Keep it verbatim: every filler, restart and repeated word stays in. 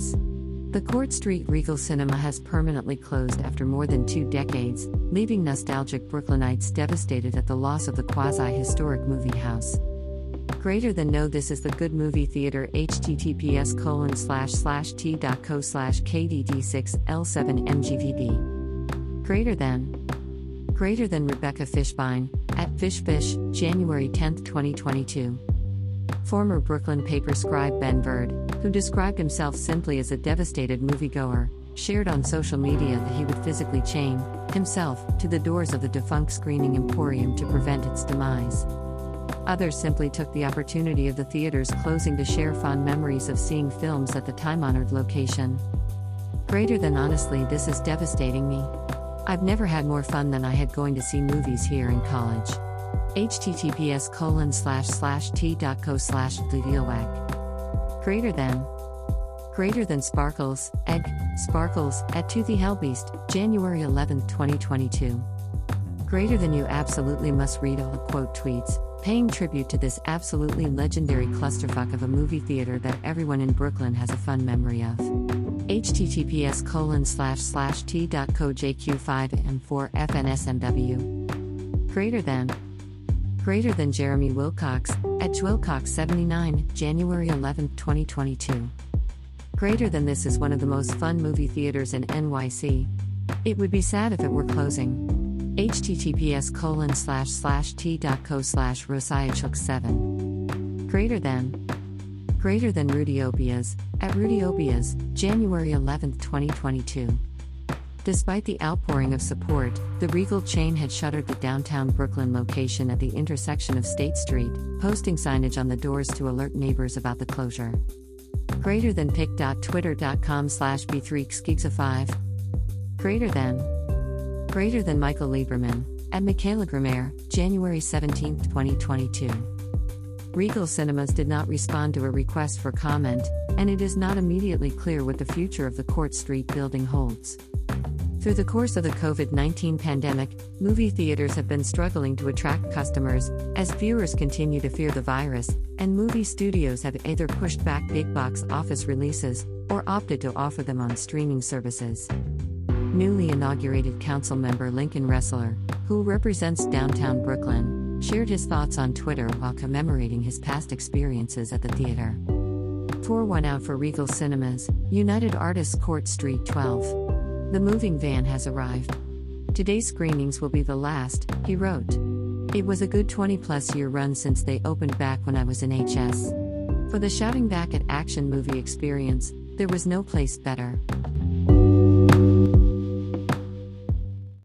months. The Court Street Regal Cinema has permanently closed after more than two decades, leaving nostalgic Brooklynites devastated at the loss of the quasi-historic movie house. Greater than no, this is the Good Movie Theater. H T T P S colon slash slash t dot co slash k d d six l seven m g v d. Greater than. Greater than Rebecca Fishbein, at Fishfish, January tenth twenty twenty-two. Former Brooklyn paper scribe Ben Byrd, who described himself simply as a devastated moviegoer, shared on social media that he would physically chain himself to the doors of the defunct screening emporium to prevent its demise. Others simply took the opportunity of the theater's closing to share fond memories of seeing films at the time-honored location. Greater than honestly, this is devastating me. I've never had more fun than I had going to see movies here in college. H T T P S colon slash slash t dot co slash d d o a c. Greater than. Greater than Sparkles, egg, Sparkles, at To The Hellbeast, January eleventh twenty twenty-two. Greater than you absolutely must read all the quote tweets, paying tribute to this absolutely legendary clusterfuck of a movie theater that everyone in Brooklyn has a fun memory of. H T T P S colon slash slash t dot co slash j q five m four f n s m w. Greater than. Greater than Jeremy Wilcox, at Wilcox seventy-nine, January eleventh twenty twenty-two. Greater than this is one of the most fun movie theaters in N Y C. It would be sad if it were closing. H T T P S colon slash slash t dot co slash rosaichuk seven. Greater than. Greater than Rudy Opias, at Rudy Opias, January eleventh twenty twenty-two. Despite the outpouring of support, the Regal chain had shuttered the downtown Brooklyn location at the intersection of State Street, posting signage on the doors to alert neighbors about the closure. Greater than pic dot twitter dot com slash b three x geeks a five. Greater than. Greater than Michael Lieberman, at Michaela Grammer, January seventeenth twenty twenty-two. Regal Cinemas did not respond to a request for comment, and it is not immediately clear what the future of the Court Street building holds. Through the course of the COVID nineteen pandemic, movie theaters have been struggling to attract customers, as viewers continue to fear the virus, and movie studios have either pushed back big box office releases, or opted to offer them on streaming services. Newly inaugurated council member Lincoln Ressler, who represents downtown Brooklyn, shared his thoughts on Twitter while commemorating his past experiences at the theater. Pour one out for Regal Cinemas, United Artists Court Street twelve. The moving van has arrived. Today's screenings will be the last, he wrote. It was a good twenty-plus year run since they opened back when I was in H S. For the shouting back at action movie experience, there was no place better.